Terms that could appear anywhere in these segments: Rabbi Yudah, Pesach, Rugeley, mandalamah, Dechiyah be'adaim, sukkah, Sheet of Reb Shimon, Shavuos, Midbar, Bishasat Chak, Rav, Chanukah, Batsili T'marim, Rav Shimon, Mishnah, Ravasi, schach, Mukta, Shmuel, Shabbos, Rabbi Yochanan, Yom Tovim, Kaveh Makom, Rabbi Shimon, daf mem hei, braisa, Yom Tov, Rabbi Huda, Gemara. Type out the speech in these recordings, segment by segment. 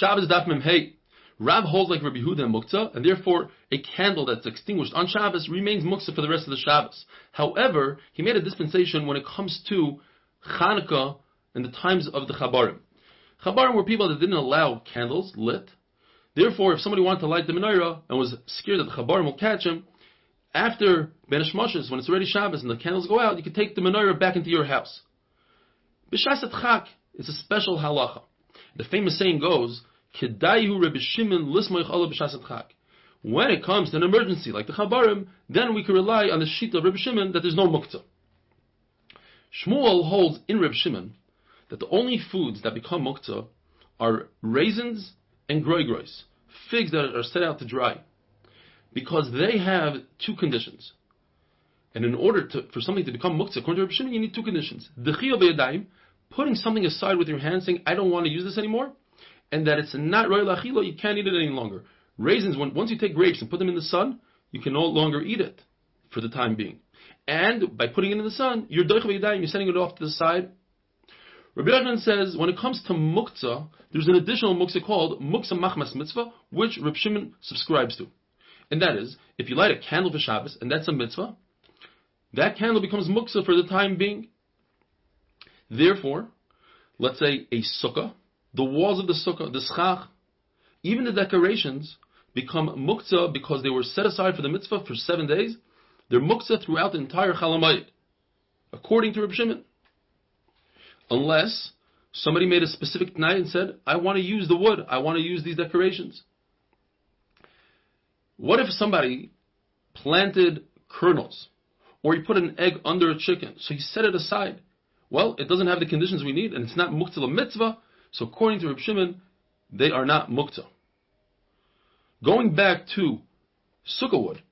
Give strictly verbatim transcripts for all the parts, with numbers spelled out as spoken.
Shabbos daf mem hei. Rav holds like Rabbi Huda and Mukta, and therefore a candle that's extinguished on Shabbos remains muktzah for the rest of the Shabbos. However, he made a dispensation when it comes to Chanukah and the times of the Chaverim. Chaverim were people that didn't allow candles lit. Therefore, if somebody wanted to light the Menorah and was scared that the Chaverim will catch him, after Ben Shmoshes, when it's already Shabbos and the candles go out, you can take the Menorah back into your house. Bishasat Chak is a special halacha. The famous saying goes, "Kedaihu Reb Shimon lismoich ala Bishasat Chak." When it comes to an emergency like the Chaverim, then we can rely on the Sheet of Reb Shimon that there's no muktzah. Shmuel holds in Reb Shimon that the only foods that become muktzah are raisins and groygroys, figs that are set out to dry, because they have two conditions. And in order to, for something to become muktzah, according to Rav Shimon, you need two conditions. Dechiyah be'adaim, putting something aside with your hand, saying, I don't want to use this anymore, and that it's not ra'il achilah, you can't eat it any longer. Raisins, when, once you take grapes and put them in the sun, you can no longer eat it for the time being. And by putting it in the sun, you're dechiyah be'adaim, you're sending it off to the side. Rabbi Yochanan says, when it comes to muktzah, there's an additional muktzah called muktzah machmas mitzvah, which Rav Shimon subscribes to. And that is, if you light a candle for Shabbos, and that's a mitzvah, that candle becomes muktzah for the time being. Therefore, let's say a sukkah, the walls of the sukkah, the schach, even the decorations become muktzah because they were set aside for the mitzvah for seven days. They're muktzah throughout the entire Chalamayit, according to Reb Shimon. Unless somebody made a specific tnai and said, I want to use the wood, I want to use these decorations. What if somebody planted kernels, or he put an egg under a chicken, so he set it aside? Well, it doesn't have the conditions we need, and it's not muktzah la mitzvah, so according to Reb Shimon, they are not muktzah. Going back to sukkah wood,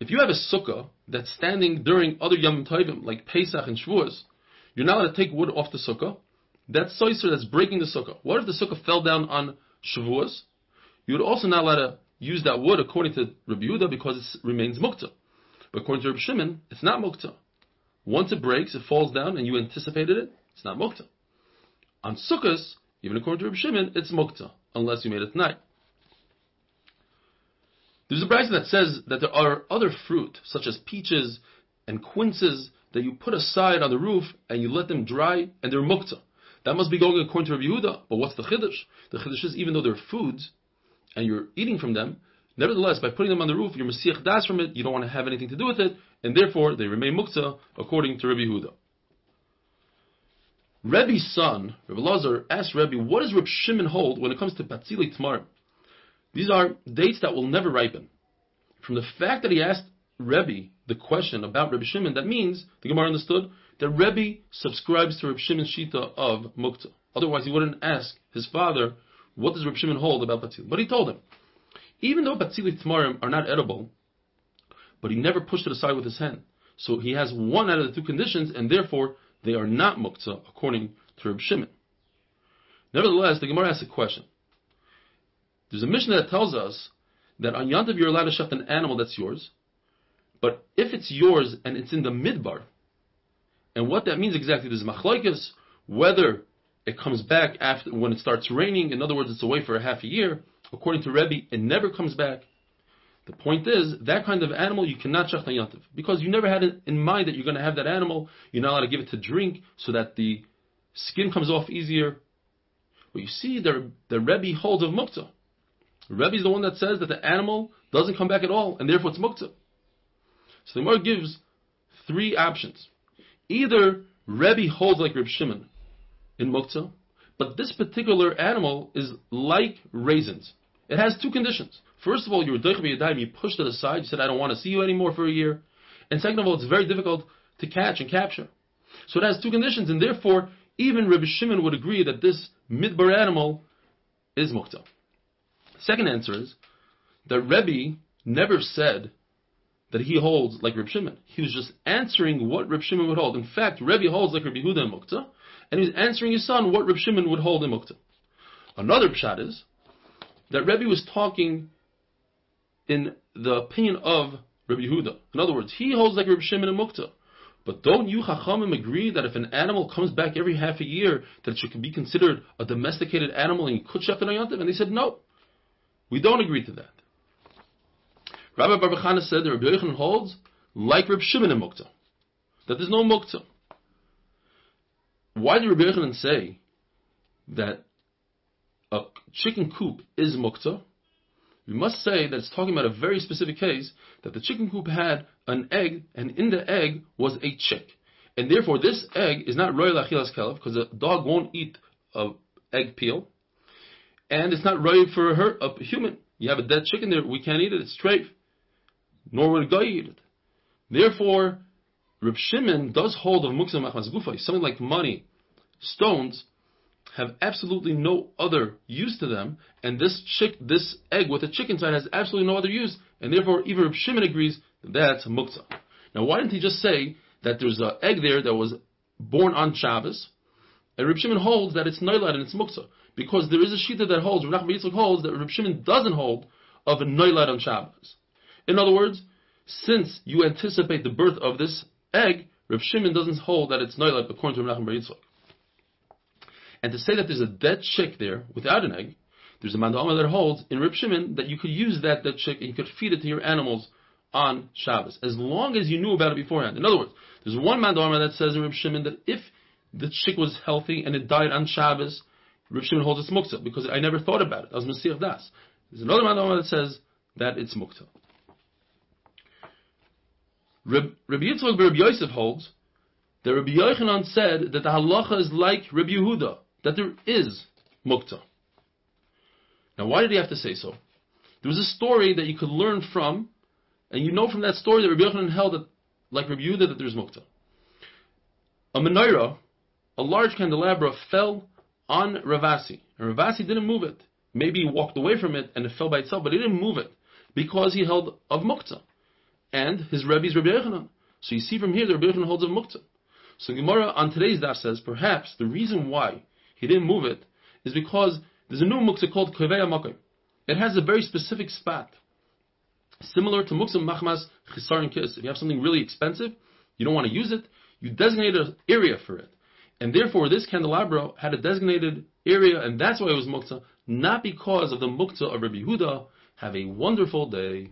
if you have a sukkah that's standing during other Yom Tovim, like Pesach and Shavuos, you're not allowed to take wood off the sukkah. That soiser that's breaking the sukkah. What if the sukkah fell down on Shavuos? You would also not allow to use that wood according to Rabbi Yudah because it remains muktzah. But according to Reb Shimon, it's not muktzah. Once it breaks, it falls down, and you anticipated it, it's not muktzah. On sukkahs, even according to Reb Shimon, it's muktzah, unless you made it tonight. There's a braisa that says that there are other fruit, such as peaches and quinces, that you put aside on the roof and you let them dry, and they're muktzah. That must be going according to Rabbi Huda. But what's the chiddush? The chiddush is, even though they're foods, and you're eating from them, nevertheless, by putting them on the roof, you're mesiach das from it, you don't want to have anything to do with it, and therefore they remain muktzah, according to Rabbi Huda. Rebbe's son, Rebbe Lazar, asked Rebbe, what does Reb Shimon hold when it comes to Batsili T'marim? These are dates that will never ripen. From the fact that he asked Rebbe the question about Rabbi Shimon, that means, the Gemara understood, that Rebbe subscribes to Reb Shimon's shita of muktzah. Otherwise, he wouldn't ask his father, what does Reb Shimon hold about Batsili? But he told him, even though Batsili T'marim are not edible, but he never pushed it aside with his hand. So he has one out of the two conditions, and therefore they are not muktzah, according to Reb Shimon. Nevertheless, the Gemara asks a question. There's a Mishnah that tells us that on Yom Tov you're allowed to shecht an animal that's yours, but if it's yours and it's in the Midbar, and what that means exactly is machlokes, whether it comes back after when it starts raining. In other words, it's away for a half a year. According to Rebbe, it never comes back. The point is, that kind of animal you cannot shecht on Yom Tov, because you never had it in mind that you're going to have that animal. You're not allowed to give it to drink so that the skin comes off easier. But you see, the, the Rebbe holds of muktzah. Rebbe is the one that says that the animal doesn't come back at all, and therefore it's muktzah. So the Gemara gives three options. Either Rebbe holds like Reb Shimon in muktzah, but this particular animal is like raisins. It has two conditions. First of all, you were dechiyah be'adaim, you pushed it aside, you said, I don't want to see you anymore for a year. And second of all, it's very difficult to catch and capture. So it has two conditions, and therefore, even Rabbi Shimon would agree that this midbar animal is muktzah. Second answer is that Rebbe never said that he holds like Reb Shimon. He was just answering what Reb Shimon would hold. In fact, Rebbe holds like Rabbi Huda in muktzah, and he was answering his son what Reb Shimon would hold in muktzah. Another pshat is that Rebbe was talking in the opinion of Rabbi Huda. In other words, he holds like Reb Shimon in muktzah, But don't you Chachamim agree that if an animal comes back every half a year, that it should be considered a domesticated animal and you could shech it on Yom Tov? And they said, no, we don't agree to that. Rabbi Bar Yochanan said that Rabbi Yochanan holds, like Reb Shimon and Mukta, that there's no Mukta. Why did Rabbi Yochanan say that a chicken coop is Mukta? We must say that it's talking about a very specific case, that the chicken coop had an egg, and in the egg was a chick. And therefore this egg is not ra'il achilah kelev, because a dog won't eat an egg peel. And it's not ra'il for a, a human. You have a dead chicken there, we can't eat it, it's treif. Nor would a guy eat it. Therefore, Reb Shimon does hold of muktzah machmas mitzvah. Something like money, stones, have absolutely no other use to them, and this chick, this egg with a chick inside has absolutely no other use, and therefore even Reb Shimon agrees that that's muktzah. Now why didn't he just say that there's an egg there that was born on Shabbos, and Reb Shimon holds that it's noylaid and it's muktzah? Because there is a sheet that holds, Rav Nachman Yitzchok holds, that Reb Shimon doesn't hold of a noylaid on Shabbos. In other words, since you anticipate the birth of this egg, Reb Shimon doesn't hold that it's noylaid according to Rav Nachman Yitzchok. And to say that there's a dead chick there without an egg, there's a mandalamah that holds in Reb Shimon that you could use that dead chick and you could feed it to your animals on Shabbos, as long as you knew about it beforehand. In other words, there's one mandalamah that says in Reb Shimon that if the chick was healthy and it died on Shabbos, Reb Shimon holds it's muktzah, because I never thought about it. I was Messiah Das. There's another mandalamah that says that it's muktzah. Rabbi Yitzchok Rabbi Yosef holds that Rabbi Yochanan said that the halacha is like Rabbi Huda, that there is mukta. Now why did he have to say so? There was a story that you could learn from, and you know from that story that Rabbi Yochanan held that, like Rabbi Yudah, that there's mukta. A menorah, a large candelabra, fell on Ravasi, and Ravasi didn't move it. Maybe he walked away from it and it fell by itself, but he didn't move it, because he held of mukta. And his Rebbe is Rabbi Yochanan. So you see from here that Rabbi Yochanan holds of mukta. So Gemara on today's daf says, perhaps the reason why he didn't move it is because there's a new muktzah called Kaveh Makom. It has a very specific spot, similar to muktzah machmas chisaron kiss. If you have something really expensive, you don't want to use it, you designate an area for it. And therefore this candelabra had a designated area, and that's why it was muktzah, not because of the muktzah of Rabbi Huda. Have a wonderful day.